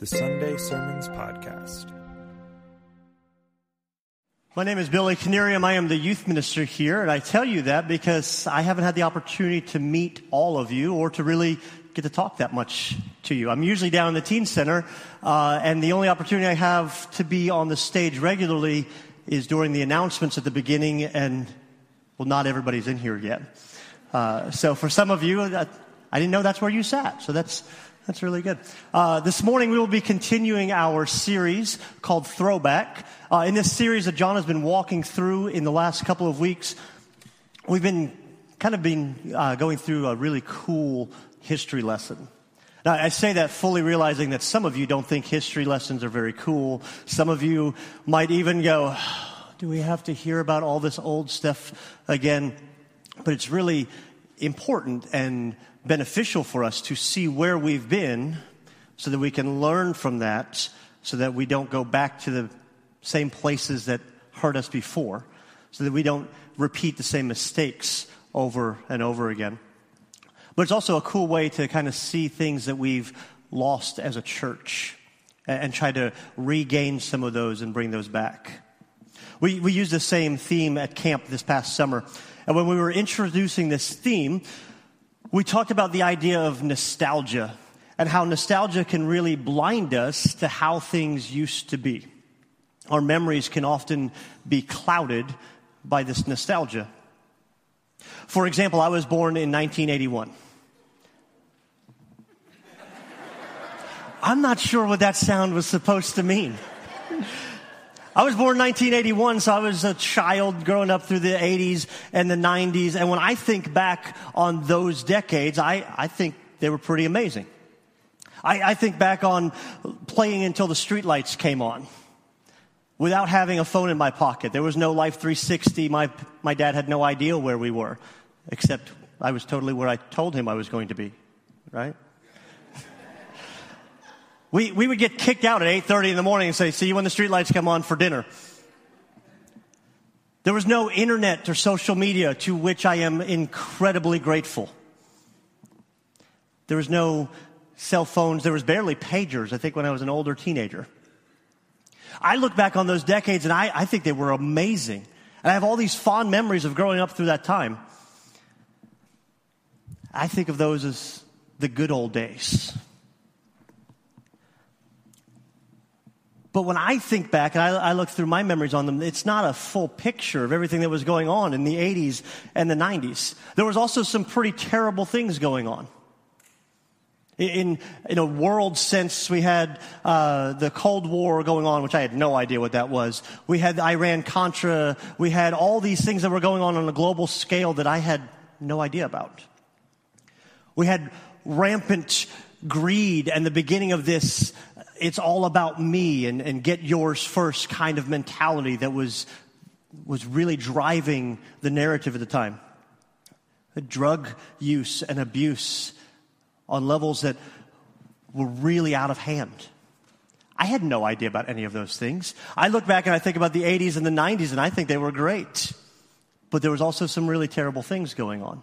the Sunday Sermons Podcast. My name is Billy Knieriem. I am the youth minister here, and I tell you that because I haven't had the opportunity to meet all of you or to really get to talk that much to you. I'm usually down in the teen center, and the only opportunity I have to be on the stage regularly is during the announcements at the beginning, and, well, not everybody's in here yet. So for some of you, I didn't know that's where you sat, so that's really good. This morning we will be continuing our series called Throwback. In this series that John has been walking through in the last couple of weeks, we've been going through a really cool history lesson. Now, I say that fully realizing that some of you don't think history lessons are very cool. Some of you might even go, do we have to hear about all this old stuff again? But it's really important and beneficial for us to see where we've been so that we can learn from that, so that we don't go back to the same places that hurt us before, so that we don't repeat the same mistakes over and over again. But it's also a cool way to kind of see things that we've lost as a church and try to regain some of those and bring those back. We used the same theme at camp this past summer, and when we were introducing this theme, we talked about the idea of nostalgia and how nostalgia can really blind us to how things used to be. Our memories can often be clouded by this nostalgia. For example, I was born in 1981. I'm not sure what that sound was supposed to mean. I was born in 1981, so I was a child growing up through the 80s and the 90s. And when I think back on those decades, I think they were pretty amazing. I think back on playing until the streetlights came on without having a phone in my pocket. There was no Life 360. My dad had no idea where we were, except I was totally where I told him I was going to be, right? We would get kicked out at 8:30 in the morning and say, see you when the streetlights come on for dinner. There was no internet or social media, to which I am incredibly grateful. There was no cell phones. There was barely pagers, I think, when I was an older teenager. I look back on those decades, and I think they were amazing. And I have all these fond memories of growing up through that time. I think of those as the good old days. But when I think back and I look through my memories on them, it's not a full picture of everything that was going on in the 80s and the 90s. There was also some pretty terrible things going on. In a world sense, we had the Cold War going on, which I had no idea what that was. We had Iran-Contra. We had all these things that were going on a global scale that I had no idea about. We had rampant greed and the beginning of this it's all about me and get yours first kind of mentality that was really driving the narrative at the time. Drug use and abuse on levels that were really out of hand. I had no idea about any of those things. I look back and I think about the 80s and the 90s, and I think they were great. But there was also some really terrible things going on.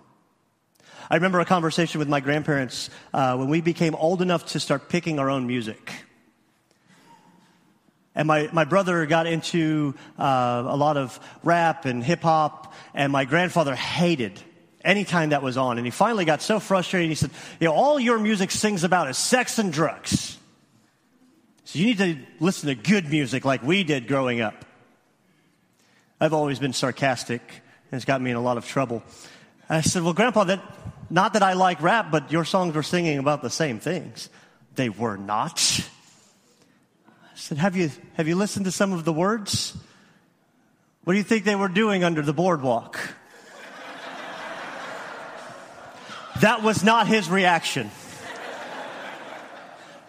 I remember a conversation with my grandparents when we became old enough to start picking our own music. And my brother got into a lot of rap and hip-hop, and my grandfather hated any time that was on. And he finally got so frustrated, he said, you know, all your music sings about is sex and drugs. So you need to listen to good music like we did growing up. I've always been sarcastic, and it's got me in a lot of trouble. I said, well, Grandpa, not that I like rap, but your songs were singing about the same things. They were not. I said, have you listened to some of the words? What do you think they were doing under the boardwalk? That was not his reaction.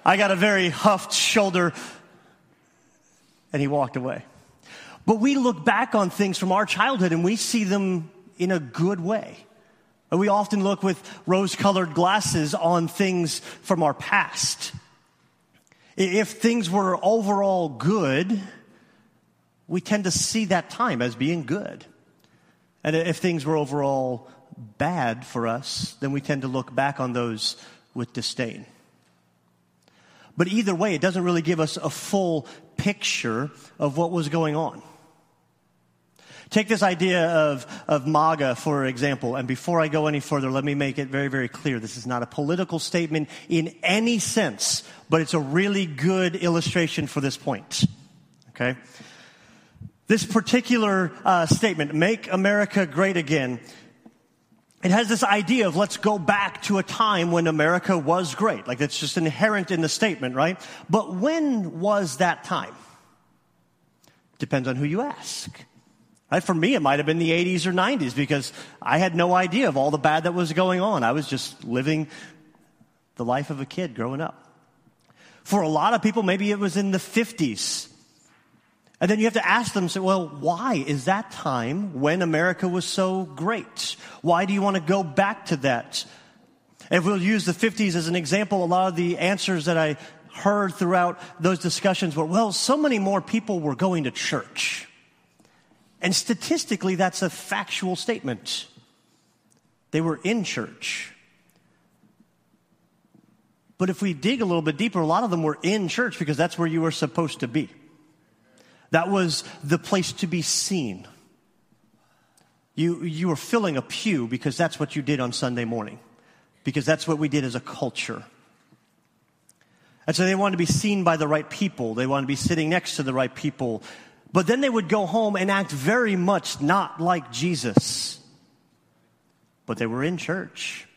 I got a very huffed shoulder, and he walked away. But we look back on things from our childhood, and we see them in a good way. We often look with rose-colored glasses on things from our past. If things were overall good, we tend to see that time as being good. And if things were overall bad for us, then we tend to look back on those with disdain. But either way, it doesn't really give us a full picture of what was going on. Take this idea of MAGA, for example. And before I go any further, let me make it very, very clear. This is not a political statement in any sense, but it's a really good illustration for this point. Okay? This particular statement, Make America Great Again, it has this idea of let's go back to a time when America was great. Like, that's just inherent in the statement, right? But when was that time? Depends on who you ask. Right? For me, it might have been the 80s or 90s because I had no idea of all the bad that was going on. I was just living the life of a kid growing up. For a lot of people, maybe it was in the 50s. And then you have to ask them, say, well, why is that time when America was so great? Why do you want to go back to that? And if we'll use the 50s as an example, a lot of the answers that I heard throughout those discussions were, well, so many more people were going to church. And statistically, that's a factual statement. They were in church. But if we dig a little bit deeper, a lot of them were in church because that's where you were supposed to be. That was the place to be seen. You were filling a pew because that's what you did on Sunday morning, because that's what we did as a culture. And so they wanted to be seen by the right people. They wanted to be sitting next to the right people. But then they would go home and act very much not like Jesus. But they were in church.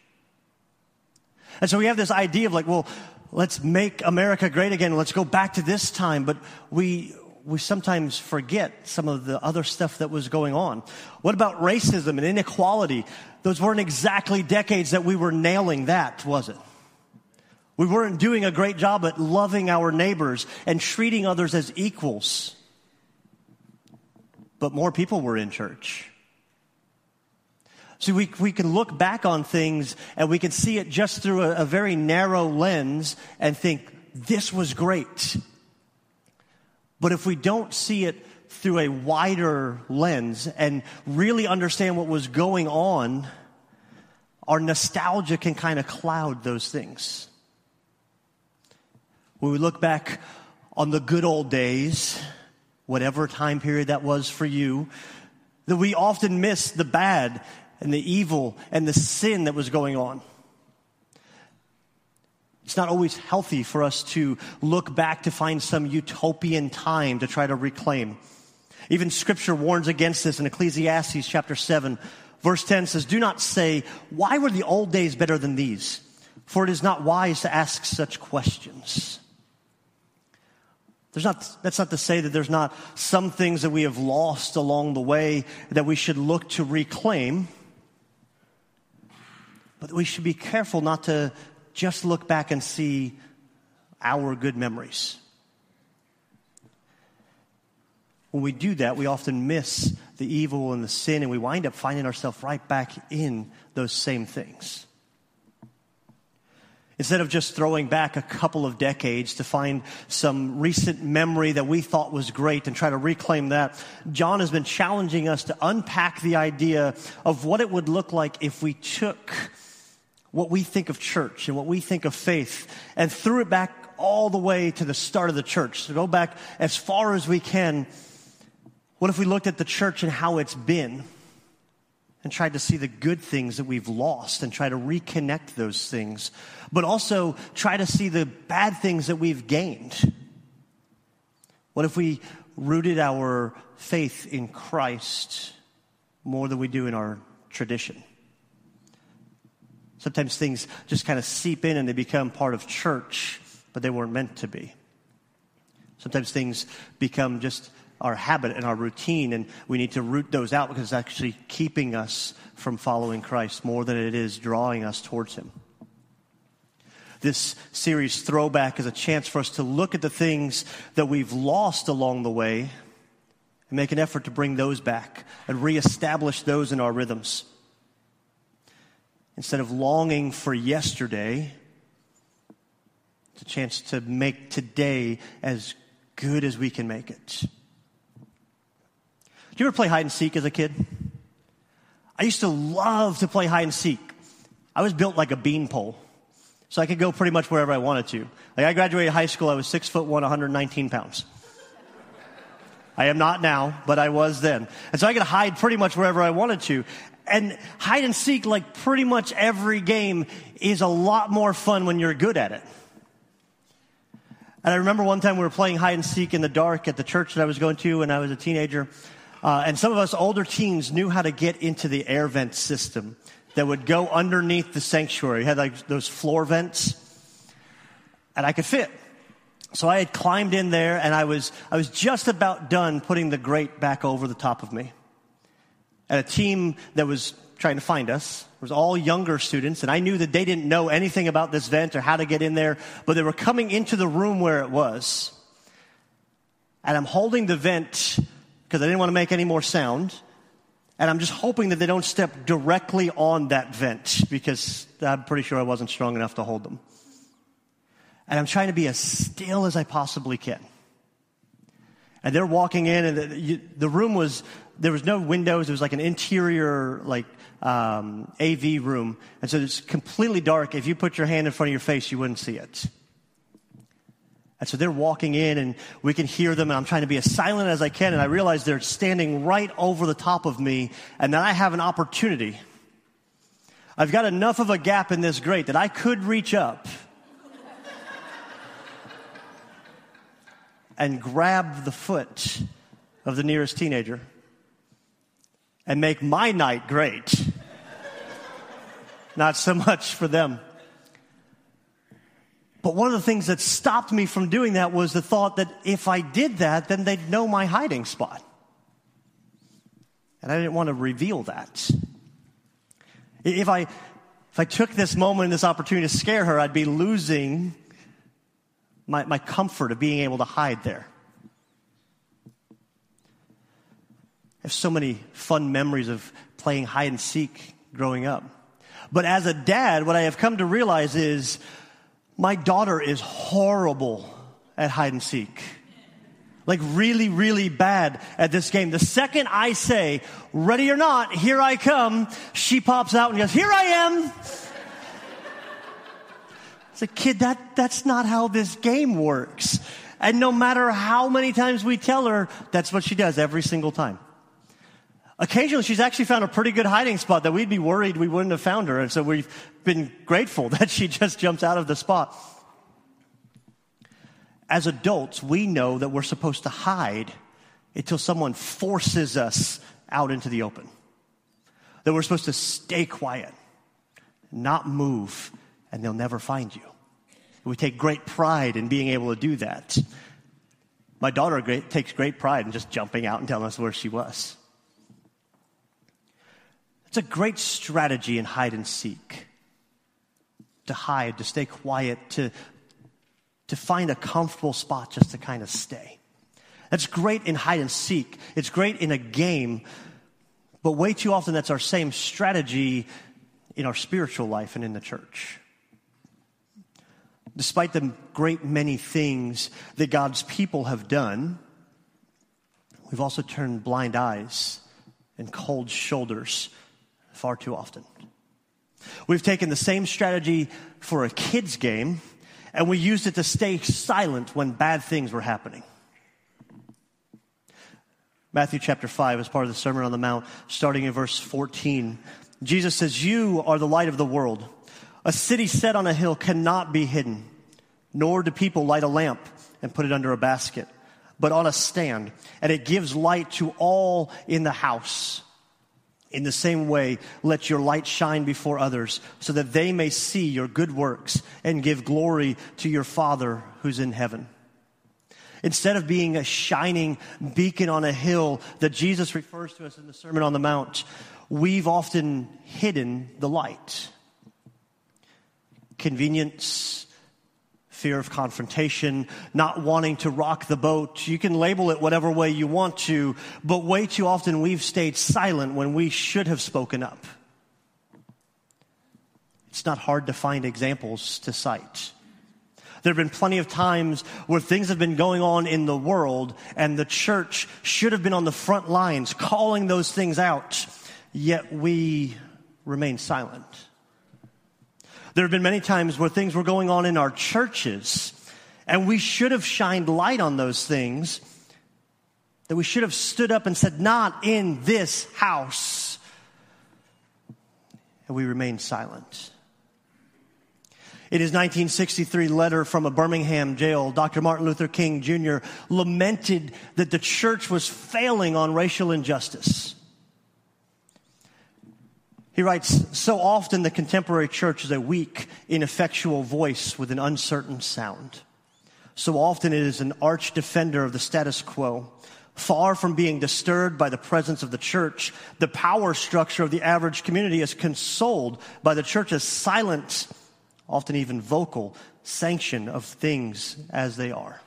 And so we have this idea of like, well, let's make America great again. Let's go back to this time. But we sometimes forget some of the other stuff that was going on. What about racism and inequality? Those weren't exactly decades that we were nailing that, was it? We weren't doing a great job at loving our neighbors and treating others as equals. But more people were in church. So we can look back on things and we can see it just through a very narrow lens and think, this was great. But if we don't see it through a wider lens and really understand what was going on, our nostalgia can kind of cloud those things. When we look back on the good old days, whatever time period that was for you, that we often miss the bad and the evil and the sin that was going on. It's not always healthy for us to look back to find some utopian time to try to reclaim. Even Scripture warns against this in Ecclesiastes chapter 7. Verse 10 says, "Do not say, 'Why were the old days better than these?' For it is not wise to ask such questions." That's not to say that there's not some things that we have lost along the way that we should look to reclaim. But we should be careful not to just look back and see our good memories. When we do that, we often miss the evil and the sin, and we wind up finding ourselves right back in those same things. Instead of just throwing back a couple of decades to find some recent memory that we thought was great and try to reclaim that, John has been challenging us to unpack the idea of what it would look like if we took what we think of church and what we think of faith and threw it back all the way to the start of the church. So go back as far as we can. What if we looked at the church and how it's been and tried to see the good things that we've lost and try to reconnect those things, but also try to see the bad things that we've gained? What if we rooted our faith in Christ more than we do in our tradition? Sometimes things just kind of seep in and they become part of church, but they weren't meant to be. Sometimes things become just our habit and our routine, and we need to root those out because it's actually keeping us from following Christ more than it is drawing us towards Him. This series, Throwback, is a chance for us to look at the things that we've lost along the way and make an effort to bring those back and reestablish those in our rhythms. Instead of longing for yesterday, it's a chance to make today as good as we can make it. Did you ever play hide and seek as a kid? I used to love to play hide and seek. I was built like a beanpole. So I could go pretty much wherever I wanted to. Like I graduated high school, I was 6'1", 119 pounds. I am not now, but I was then. And so I could hide pretty much wherever I wanted to. And hide and seek, like pretty much every game, is a lot more fun when you're good at it. And I remember one time we were playing hide and seek in the dark at the church that I was going to when I was a teenager. And some of us older teens knew how to get into the air vent system that would go underneath the sanctuary. It had like those floor vents, and I could fit. So I had climbed in there, and I was just about done putting the grate back over the top of me. And a team that was trying to find us was all younger students, and I knew that they didn't know anything about this vent or how to get in there, but they were coming into the room where it was. And I'm holding the vent because I didn't want to make any more sound, and I'm just hoping that they don't step directly on that vent because I'm pretty sure I wasn't strong enough to hold them. And I'm trying to be as still as I possibly can. And they're walking in, and the room was, there was no windows. It was like an interior, like AV room. And so it's completely dark. If you put your hand in front of your face, you wouldn't see it. And so they're walking in, and we can hear them, and I'm trying to be as silent as I can, and I realize they're standing right over the top of me, and that I have an opportunity. I've got enough of a gap in this grate that I could reach up and grab the foot of the nearest teenager and make my night great. Not so much for them. But one of the things that stopped me from doing that was the thought that if I did that, then they'd know my hiding spot. And I didn't want to reveal that. If I took this moment and this opportunity to scare her, I'd be losing my comfort of being able to hide there. I have so many fun memories of playing hide and seek growing up. But as a dad, what I have come to realize is my daughter is horrible at hide and seek. Like really, really bad at this game. The second I say, ready or not, here I come, she pops out and goes, here I am. It's like, kid, that's not how this game works. And no matter how many times we tell her, that's what she does every single time. Occasionally, she's actually found a pretty good hiding spot that we'd be worried we wouldn't have found her. And so we've been grateful that she just jumps out of the spot. As adults, we know that we're supposed to hide until someone forces us out into the open. That we're supposed to stay quiet, not move, and they'll never find you. We take great pride in being able to do that. My daughter takes great pride in just jumping out and telling us where she was. It's a great strategy in hide and seek. To hide, to stay quiet, to find a comfortable spot just to kind of stay. That's great in hide and seek. It's great in a game. But way too often that's our same strategy in our spiritual life and in the church. Despite the great many things that God's people have done, we've also turned blind eyes and cold shoulders far too often. We've taken the same strategy for a kid's game, and we used it to stay silent when bad things were happening. Matthew chapter 5 is part of the Sermon on the Mount, starting in verse 14. Jesus says, "You are the light of the world. A city set on a hill cannot be hidden, nor do people light a lamp and put it under a basket, but on a stand, and it gives light to all in the house. In the same way, let your light shine before others, so that they may see your good works and give glory to your Father who's in heaven." Instead of being a shining beacon on a hill that Jesus refers to us in the Sermon on the Mount, we've often hidden the light. Convenience, fear of confrontation, not wanting to rock the boat. You can label it whatever way you want to, but way too often we've stayed silent when we should have spoken up. It's not hard to find examples to cite. There have been plenty of times where things have been going on in the world, and the church should have been on the front lines calling those things out, yet we remain silent. There have been many times where things were going on in our churches, and we should have shined light on those things, that we should have stood up and said, not in this house. And we remained silent. In his 1963 letter from a Birmingham jail, Dr. Martin Luther King Jr. lamented that the church was failing on racial injustice. He writes, so often the contemporary church is a weak, ineffectual voice with an uncertain sound. So often it is an arch defender of the status quo. Far from being disturbed by the presence of the church, the power structure of the average community is consoled by the church's silence, often even vocal, sanction of things as they are.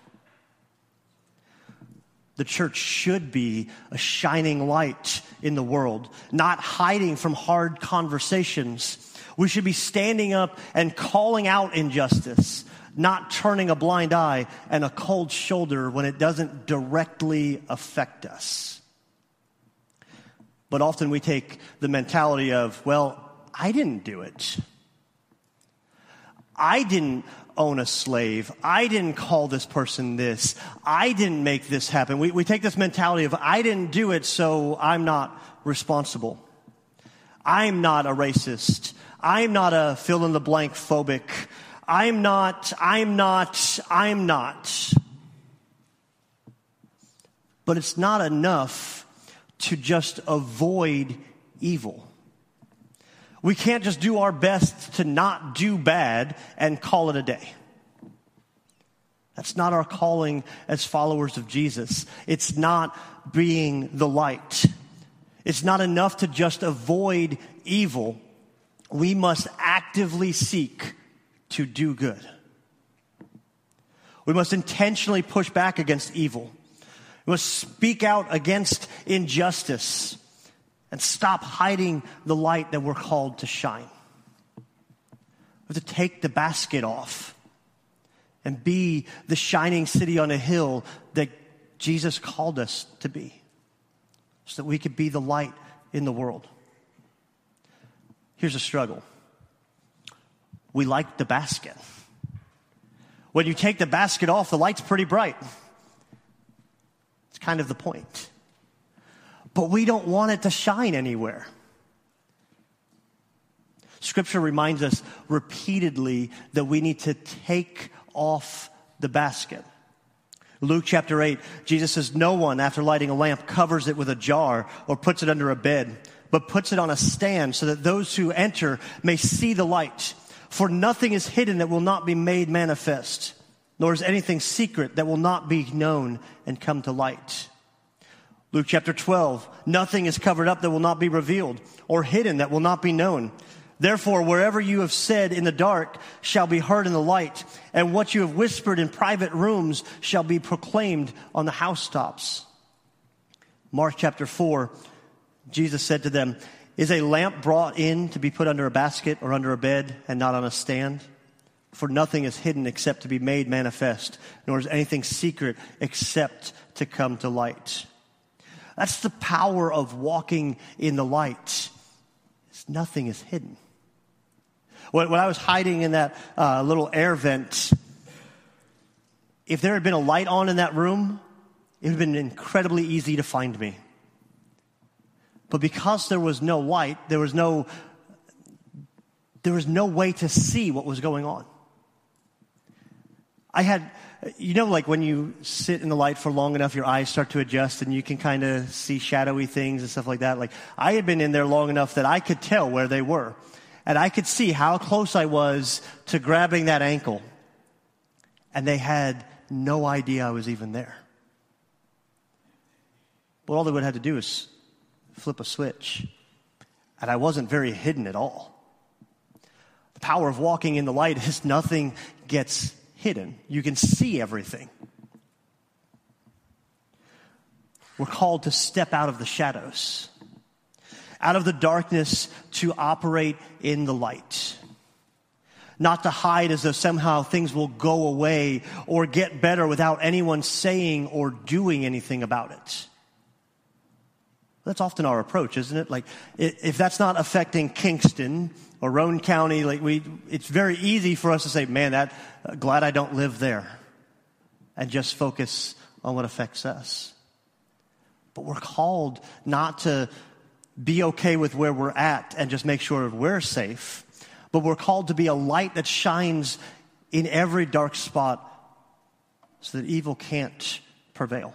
The church should be a shining light in the world, not hiding from hard conversations. We should be standing up and calling out injustice, not turning a blind eye and a cold shoulder when it doesn't directly affect us. But often we take the mentality of, well, I didn't do it. I didn't own a slave. I didn't call this person this. I didn't make this happen. We take this mentality of I didn't do it, so I'm not responsible. I'm not a racist. I'm not a fill-in-the-blank phobic. I'm not. But it's not enough to just avoid evil. We can't just do our best to not do bad and call it a day. That's not our calling as followers of Jesus. It's not being the light. It's not enough to just avoid evil. We must actively seek to do good. We must intentionally push back against evil. We must speak out against injustice. And stop hiding the light that we're called to shine. We have to take the basket off and be the shining city on a hill that Jesus called us to be, so that we could be the light in the world. Here's a struggle. We like the basket. When you take the basket off, the light's pretty bright. It's kind of the point. But we don't want it to shine anywhere. Scripture reminds us repeatedly that we need to take off the basket. Luke chapter 8, Jesus says, no one, after lighting a lamp, covers it with a jar or puts it under a bed, but puts it on a stand so that those who enter may see the light. For nothing is hidden that will not be made manifest, nor is anything secret that will not be known and come to light. Luke chapter 12, nothing is covered up that will not be revealed, or hidden that will not be known. Therefore, wherever you have said in the dark shall be heard in the light, and what you have whispered in private rooms shall be proclaimed on the housetops. Mark chapter 4, Jesus said to them, is a lamp brought in to be put under a basket or under a bed and not on a stand? For nothing is hidden except to be made manifest, nor is anything secret except to come to light. That's the power of walking in the light. Nothing is hidden. When I was hiding in that little air vent, if there had been a light on in that room, it would have been incredibly easy to find me. But because there was no light, there was no way to see what was going on. I had... You know, like when you sit in the light for long enough, your eyes start to adjust and you can kind of see shadowy things and stuff like that. Like I had been in there long enough that I could tell where they were, and I could see how close I was to grabbing that ankle, and they had no idea I was even there. But all they would have to do is flip a switch, and I wasn't very hidden at all. The power of walking in the light is nothing gets hidden. You can see everything. We're called to step out of the shadows, out of the darkness, to operate in the light. Not to hide as though somehow things will go away or get better without anyone saying or doing anything about it. That's often our approach, isn't it? Like, if that's not affecting Kingston or Roan County, like it's very easy for us to say, man, glad I don't live there, and just focus on what affects us. But we're called not to be okay with where we're at and just make sure we're safe, but we're called to be a light that shines in every dark spot so that evil can't prevail.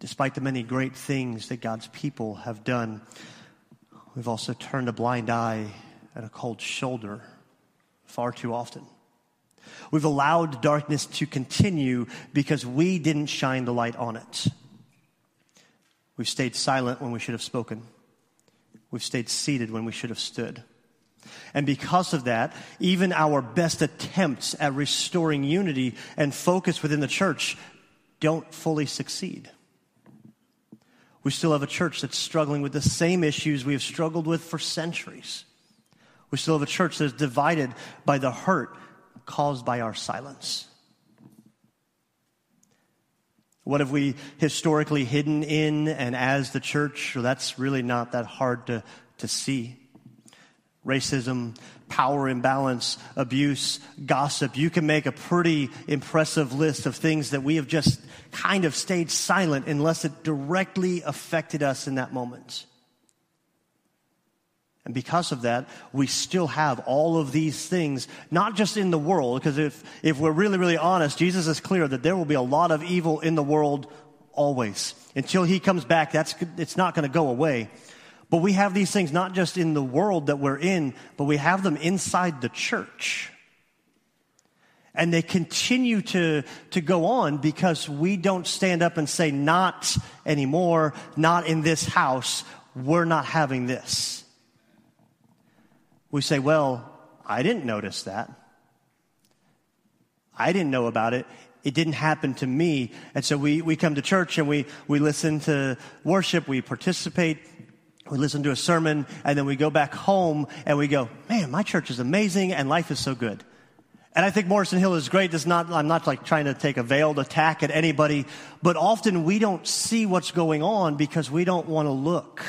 Despite the many great things that God's people have done, we've also turned a blind eye and a cold shoulder far too often. We've allowed darkness to continue because we didn't shine the light on it. We've stayed silent when we should have spoken. We've stayed seated when we should have stood. And because of that, even our best attempts at restoring unity and focus within the church don't fully succeed. We still have a church that's struggling with the same issues we have struggled with for centuries. We still have a church that is divided by the hurt caused by our silence. What have we historically hidden in and as the church? Well, that's really not that hard to see. Racism, power imbalance, abuse, gossip. You can make a pretty impressive list of things that we have just kind of stayed silent unless it directly affected us in that moment. And because of that, we still have all of these things, not just in the world, because if we're really, really honest, Jesus is clear that there will be a lot of evil in the world always. Until he comes back, it's not going to go away. But we have these things not just in the world that we're in, but we have them inside the church. And they continue to go on because we don't stand up and say, not anymore, not in this house, we're not having this. We say, well, I didn't notice that. I didn't know about it. It didn't happen to me. And so we come to church and we listen to worship, we participate, we listen to a sermon, and then we go back home and we go, man, my church is amazing and life is so good. And I think Morrison Hill is great. I'm not like trying to take a veiled attack at anybody, but often we don't see what's going on because we don't want to look.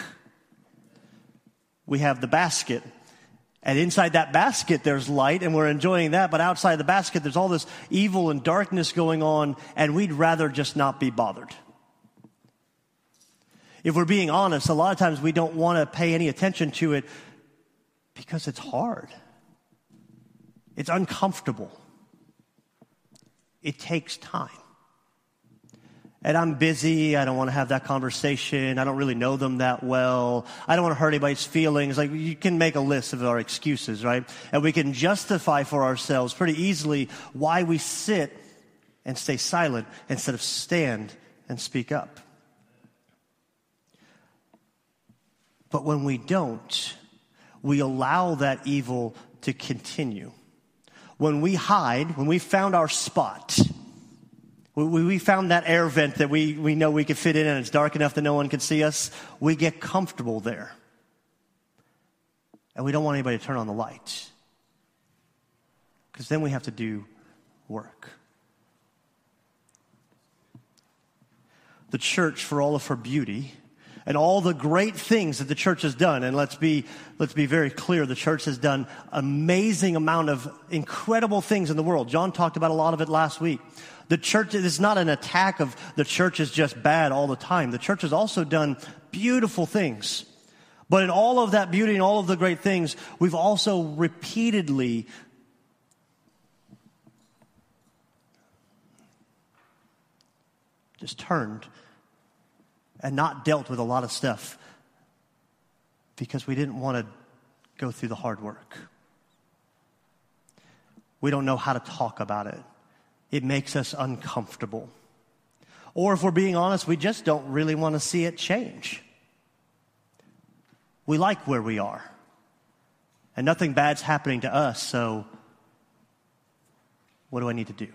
We have the basket. And inside that basket, there's light, and we're enjoying that. But outside the basket, there's all this evil and darkness going on, and we'd rather just not be bothered. If we're being honest, a lot of times we don't want to pay any attention to it because it's hard. It's uncomfortable. It takes time. And I'm busy, I don't want to have that conversation, I don't really know them that well, I don't want to hurt anybody's feelings. Like, you can make a list of our excuses, right? And we can justify for ourselves pretty easily why we sit and stay silent instead of stand and speak up. But when we don't, we allow that evil to continue. When we hide, when we found our spot, we found that air vent that we know we could fit in and it's dark enough that no one can see us. We get comfortable there. And we don't want anybody to turn on the light. Because then we have to do work. The church, for all of her beauty and all the great things that the church has done, and let's be very clear, the church has done amazing amount of incredible things in the world. John talked about a lot of it last week. The church is not an attack of the church is just bad all the time. The church has also done beautiful things. But in all of that beauty and all of the great things, we've also repeatedly just turned and not dealt with a lot of stuff because we didn't want to go through the hard work. We don't know how to talk about it. It makes us uncomfortable. Or if we're being honest, we just don't really want to see it change. We like where we are. And nothing bad's happening to us, so what do I need to do?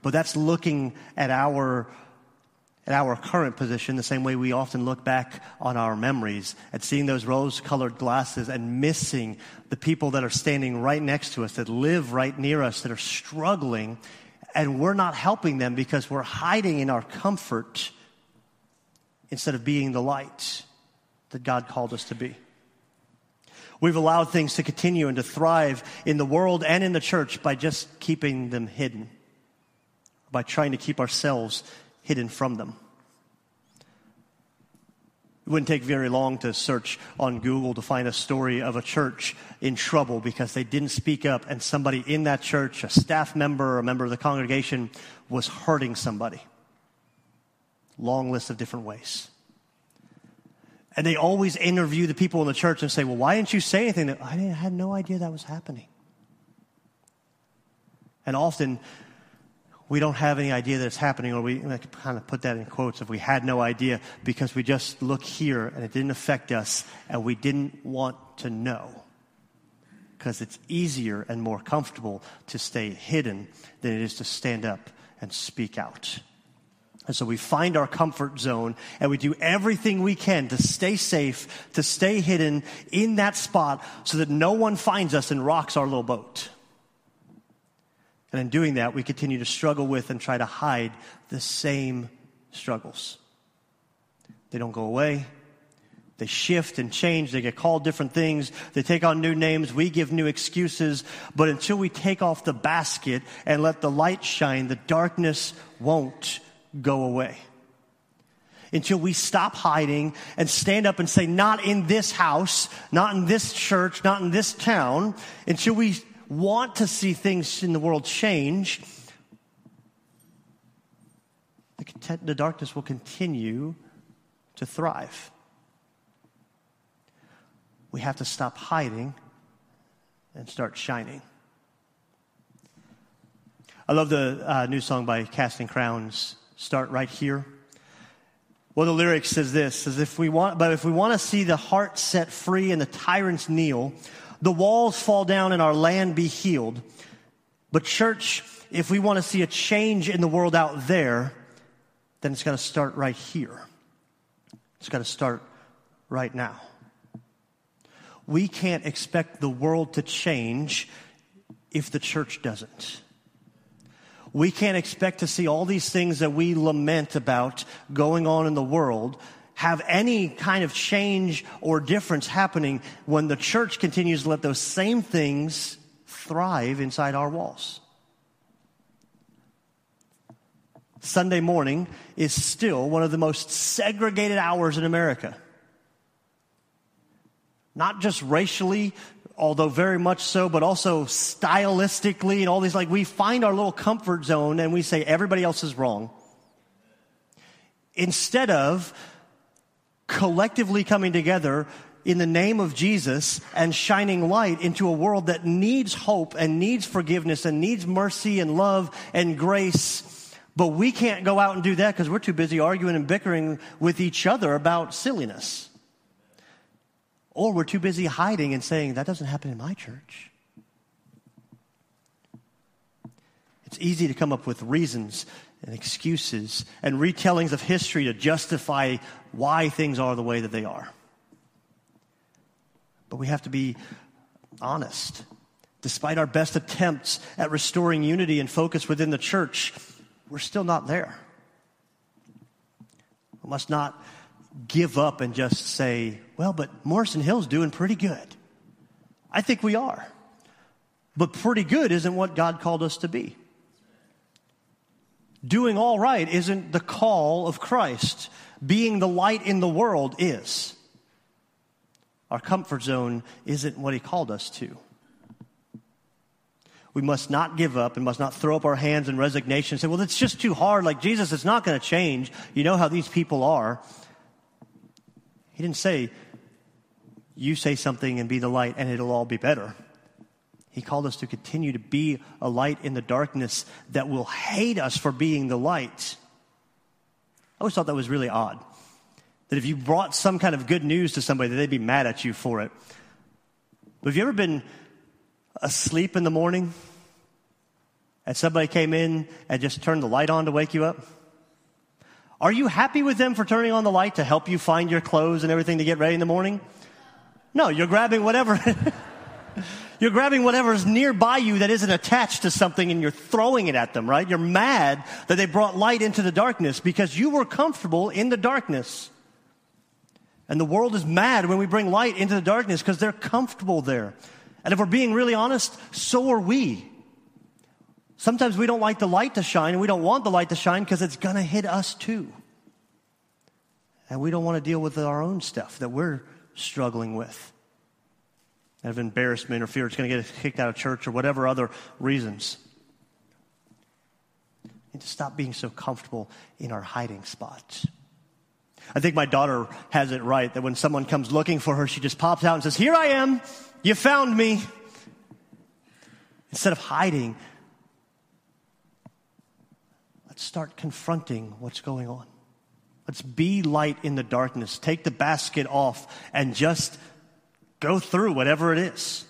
But that's looking at our current position the same way we often look back on our memories, at seeing those rose-colored glasses and missing the people that are standing right next to us, that live right near us, that are struggling, and we're not helping them because we're hiding in our comfort instead of being the light that God called us to be. We've allowed things to continue and to thrive in the world and in the church by just keeping them hidden, by trying to keep ourselves hidden from them. It wouldn't take very long to search on Google to find a story of a church in trouble because they didn't speak up and somebody in that church, a staff member or a member of the congregation, was hurting somebody. Long list of different ways. And they always interview the people in the church and say, well, why didn't you say anything? I had no idea that was happening. And often, we don't have any idea that it's happening, or we kind of put that in quotes, if we had no idea, because we just look here and it didn't affect us and we didn't want to know because it's easier and more comfortable to stay hidden than it is to stand up and speak out. And so we find our comfort zone and we do everything we can to stay safe, to stay hidden in that spot so that no one finds us and rocks our little boat. And in doing that, we continue to struggle with and try to hide the same struggles. They don't go away. They shift and change. They get called different things. They take on new names. We give new excuses. But until we take off the basket and let the light shine, the darkness won't go away. Until we stop hiding and stand up and say, not in this house, not in this church, not in this town, until we want to see things in the world change, the darkness will continue to thrive. We have to stop hiding and start shining. I love the new song by Casting Crowns, Start Right Here. Well, the lyrics says this, if we want to see the heart set free and the tyrants kneel, the walls fall down and our land be healed. But church, if we want to see a change in the world out there, then it's got to start right here. It's got to start right now. We can't expect the world to change if the church doesn't. We can't expect to see all these things that we lament about going on in the world have any kind of change or difference happening when the church continues to let those same things thrive inside our walls. Sunday morning is still one of the most segregated hours in America. Not just racially, although very much so, but also stylistically and all these, like, we find our little comfort zone and we say everybody else is wrong. Instead of collectively coming together in the name of Jesus and shining light into a world that needs hope and needs forgiveness and needs mercy and love and grace. But we can't go out and do that because we're too busy arguing and bickering with each other about silliness. Or we're too busy hiding and saying, that doesn't happen in my church. It's easy to come up with reasons and excuses and retellings of history to justify why things are the way that they are. But we have to be honest. Despite our best attempts at restoring unity and focus within the church, we're still not there. We must not give up and just say, well, but Morrison Hill's doing pretty good. I think we are. But pretty good isn't what God called us to be. Doing all right isn't the call of Christ. Being the light in the world is. Our comfort zone isn't what he called us to. We must not give up and must not throw up our hands in resignation and say, well, it's just too hard. Like, Jesus, it's not going to change. You know how these people are. He didn't say, you say something and be the light and it'll all be better. He called us to continue to be a light in the darkness that will hate us for being the light. I always thought that was really odd. That if you brought some kind of good news to somebody, that they'd be mad at you for it. But have you ever been asleep in the morning and somebody came in and just turned the light on to wake you up? Are you happy with them for turning on the light to help you find your clothes and everything to get ready in the morning? No, you're grabbing whatever. You're grabbing whatever's nearby you that isn't attached to something and you're throwing it at them, right? You're mad that they brought light into the darkness because you were comfortable in the darkness. And the world is mad when we bring light into the darkness because they're comfortable there. And if we're being really honest, so are we. Sometimes we don't like the light to shine and we don't want the light to shine because it's going to hit us too. And we don't want to deal with our own stuff that we're struggling with. Out of embarrassment or fear it's going to get us kicked out of church or whatever other reasons. We need to stop being so comfortable in our hiding spots. I think my daughter has it right, that when someone comes looking for her, she just pops out and says, "Here I am, you found me." Instead of hiding, let's start confronting what's going on. Let's be light in the darkness. Take the basket off and just go through whatever it is.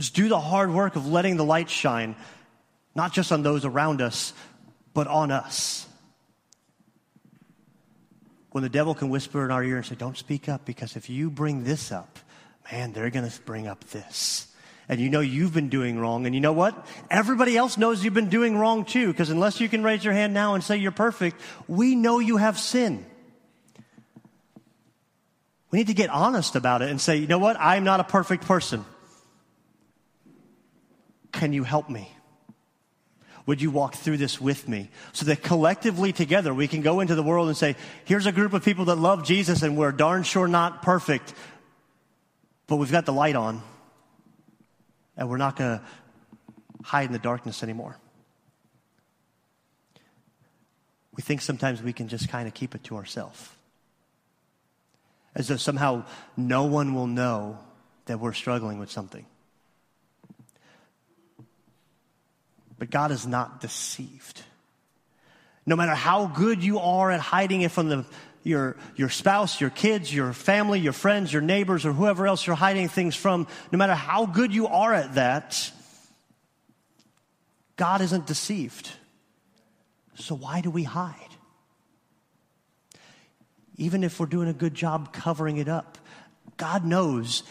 Just do the hard work of letting the light shine, not just on those around us, but on us. When the devil can whisper in our ear and say, "Don't speak up, because if you bring this up, man, they're going to bring up this. And you know you've been doing wrong." And you know what? Everybody else knows you've been doing wrong too, because unless you can raise your hand now and say you're perfect, we know you have sin. We need to get honest about it and say, "You know what? I'm not a perfect person. Can you help me? Would you walk through this with me?" So that collectively together we can go into the world and say, "Here's a group of people that love Jesus and we're darn sure not perfect, but we've got the light on and we're not going to hide in the darkness anymore." We think sometimes we can just kind of keep it to ourselves, as though somehow no one will know that we're struggling with something. But God is not deceived. No matter how good you are at hiding it from your spouse, your kids, your family, your friends, your neighbors, or whoever else you're hiding things from, no matter how good you are at that, God isn't deceived. So why do we hide? Even if we're doing a good job covering it up, God knows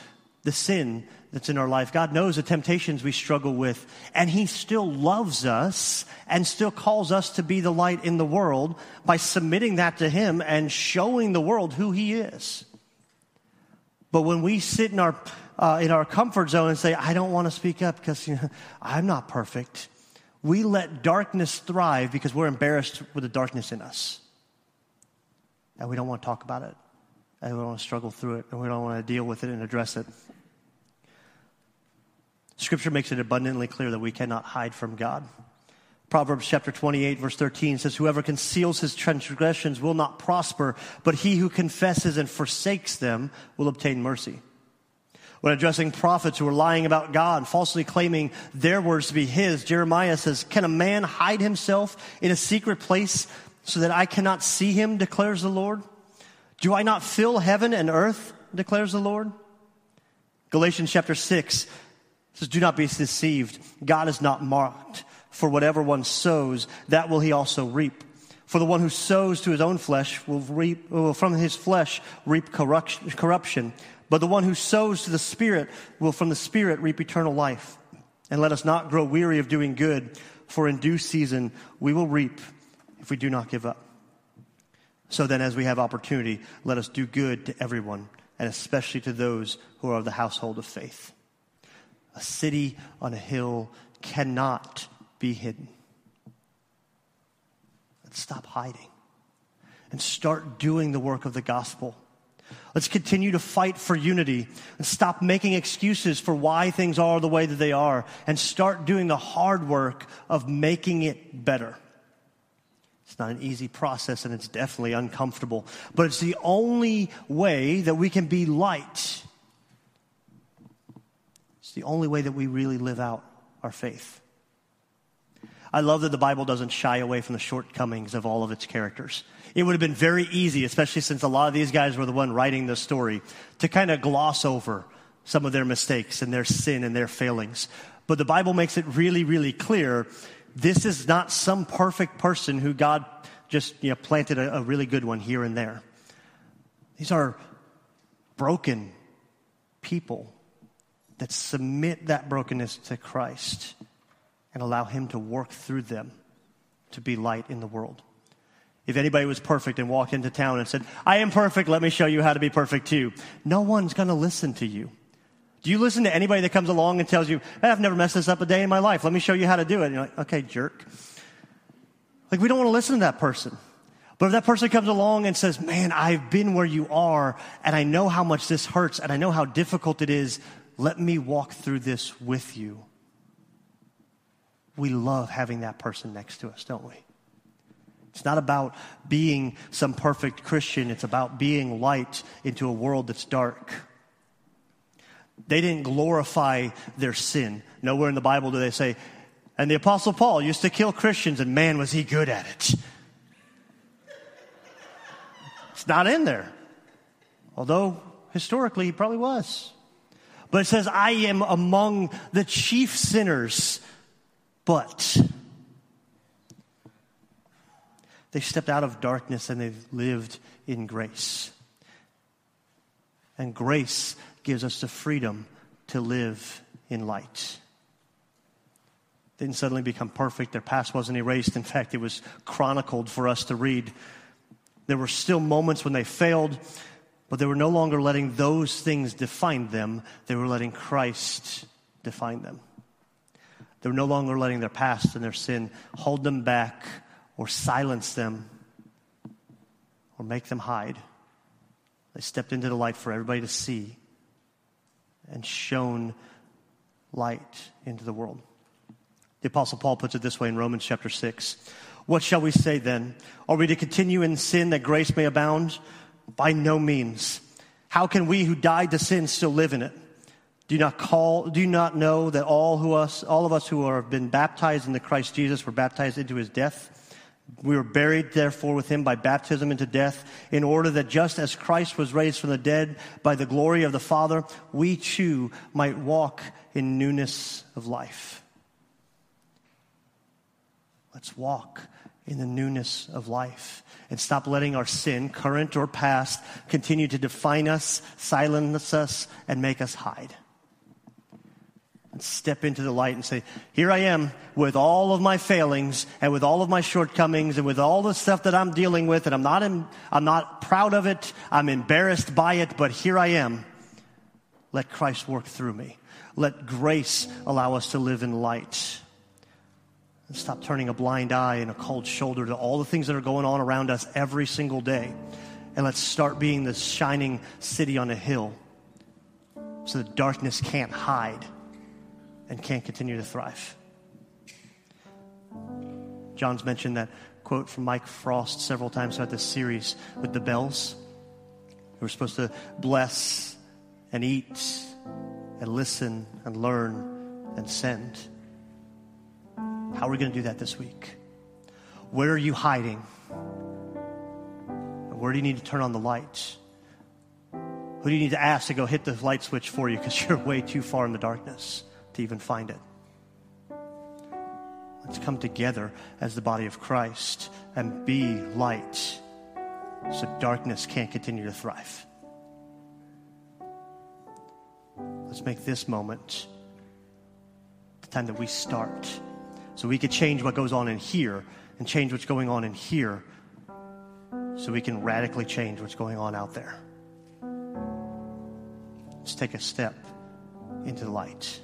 the sin that's in our life. God knows the temptations we struggle with, and he still loves us and still calls us to be the light in the world by submitting that to him and showing the world who he is. But when we sit in our comfort zone and say, "I don't want to speak up because I'm not perfect," we let darkness thrive because we're embarrassed with the darkness in us. And we don't want to talk about it, and we don't want to struggle through it, and we don't want to deal with it and address it. Scripture makes it abundantly clear that we cannot hide from God. Proverbs chapter 28, verse 13 says, "Whoever conceals his transgressions will not prosper, but he who confesses and forsakes them will obtain mercy." When addressing prophets who are lying about God, falsely claiming their words to be his, Jeremiah says, "Can a man hide himself in a secret place so that I cannot see him, declares the Lord? Do I not fill heaven and earth, declares the Lord?" Galatians chapter 6 says, "Do not be deceived. God is not mocked. For whatever one sows, that will he also reap. For the one who sows to his own flesh will from his flesh reap corruption. But the one who sows to the Spirit will from the Spirit reap eternal life. And let us not grow weary of doing good, for in due season we will reap if we do not give up. So then, as we have opportunity, let us do good to everyone, and especially to those who are of the household of faith." A city on a hill cannot be hidden. Let's stop hiding and start doing the work of the gospel. Let's continue to fight for unity and stop making excuses for why things are the way that they are, and start doing the hard work of making it better. It's not an easy process, and it's definitely uncomfortable, but it's the only way that we can be light. It's the only way that we really live out our faith. I love that the Bible doesn't shy away from the shortcomings of all of its characters. It would have been very easy, especially since a lot of these guys were the one writing this story, to kind of gloss over some of their mistakes and their sin and their failings. But the Bible makes it really, really clear this is not some perfect person who God just, planted a really good one here and there. These are broken people that submit that brokenness to Christ and allow him to work through them to be light in the world. If anybody was perfect and walked into town and said, I am perfect, let me show you how to be perfect too, no one's going to listen to you. Do you listen to anybody that comes along and tells you, I've never messed this up a day in my life. Let me show you how to do it. And you're like, okay, jerk. Like, we don't want to listen to that person. But if that person comes along and says, man, I've been where you are, and I know how much this hurts, and I know how difficult it is, let me walk through this with you. We love having that person next to us, don't we? It's not about being some perfect Christian. It's about being light into a world that's dark. They didn't glorify their sin. Nowhere in the Bible do they say, and the Apostle Paul used to kill Christians, and man, was he good at it. It's not in there. Although, historically, he probably was. But it says, I am among the chief sinners, but they stepped out of darkness and they've lived in grace. And grace gives us the freedom to live in light. They didn't suddenly become perfect. Their past wasn't erased. In fact, it was chronicled for us to read. There were still moments when they failed, but they were no longer letting those things define them. They were letting Christ define them. They were no longer letting their past and their sin hold them back or silence them or make them hide. They stepped into the light for everybody to see and shone light into the world. The Apostle Paul puts it this way in Romans chapter 6. What shall we say then? Are we to continue in sin that grace may abound? By no means. How can we who died to sin still live in it? Do you not know that all of us who have been baptized into Christ Jesus were baptized into his death? We were buried, therefore, with him by baptism into death, in order that just as Christ was raised from the dead by the glory of the Father, we too might walk in newness of life. Let's walk in the newness of life and stop letting our sin, current or past, continue to define us, silence us, and make us hide. And step into the light and say, here I am with all of my failings and with all of my shortcomings and with all the stuff that I'm dealing with, and I'm not proud of it, I'm embarrassed by it, but here I am. Let Christ work through me. Let grace allow us to live in light. And stop turning a blind eye and a cold shoulder to all the things that are going on around us every single day. And let's start being this shining city on a hill so that darkness can't hide and can't continue to thrive. John's mentioned that quote from Mike Frost several times throughout this series with the bells. We're supposed to bless and eat and listen and learn and send. How are we going to do that this week? Where are you hiding? Where do you need to turn on the light? Who do you need to ask to go hit the light switch for you because you're way too far in the darkness to even find it? Let's come together as the body of Christ and be light so darkness can't continue to thrive. Let's make this moment the time that we start so we can change what goes on in here and change what's going on in here so we can radically change what's going on out there. Let's take a step into the light.